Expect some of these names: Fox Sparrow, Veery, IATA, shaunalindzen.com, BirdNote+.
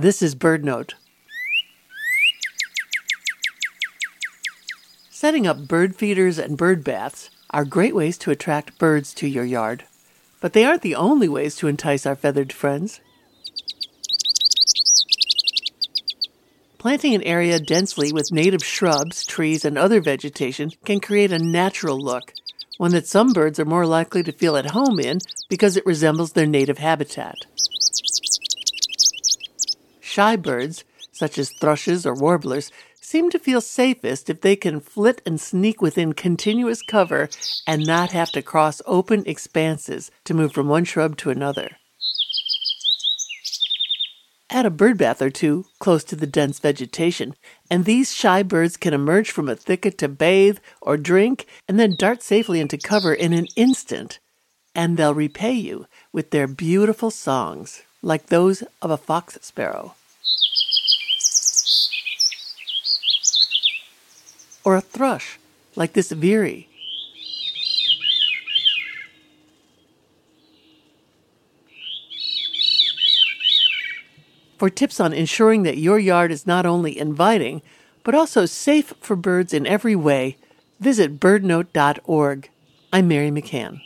This is BirdNote. Setting up bird feeders and bird baths are great ways to attract birds to your yard. But they aren't the only ways to entice our feathered friends. Planting an area densely with native shrubs, trees, and other vegetation can create a natural look, one that some birds are more likely to feel at home in because it resembles their native habitat. Shy birds, such as thrushes or warblers, seem to feel safest if they can flit and sneak within continuous cover and not have to cross open expanses to move from one shrub to another. Add a birdbath or two close to the dense vegetation, and these shy birds can emerge from a thicket to bathe or drink and then dart safely into cover in an instant. And they'll repay you with their beautiful songs, like those of a fox sparrow. Or a thrush, like this Veery. For tips on ensuring that your yard is not only inviting, but also safe for birds in every way, visit birdnote.org. I'm Mary McCann.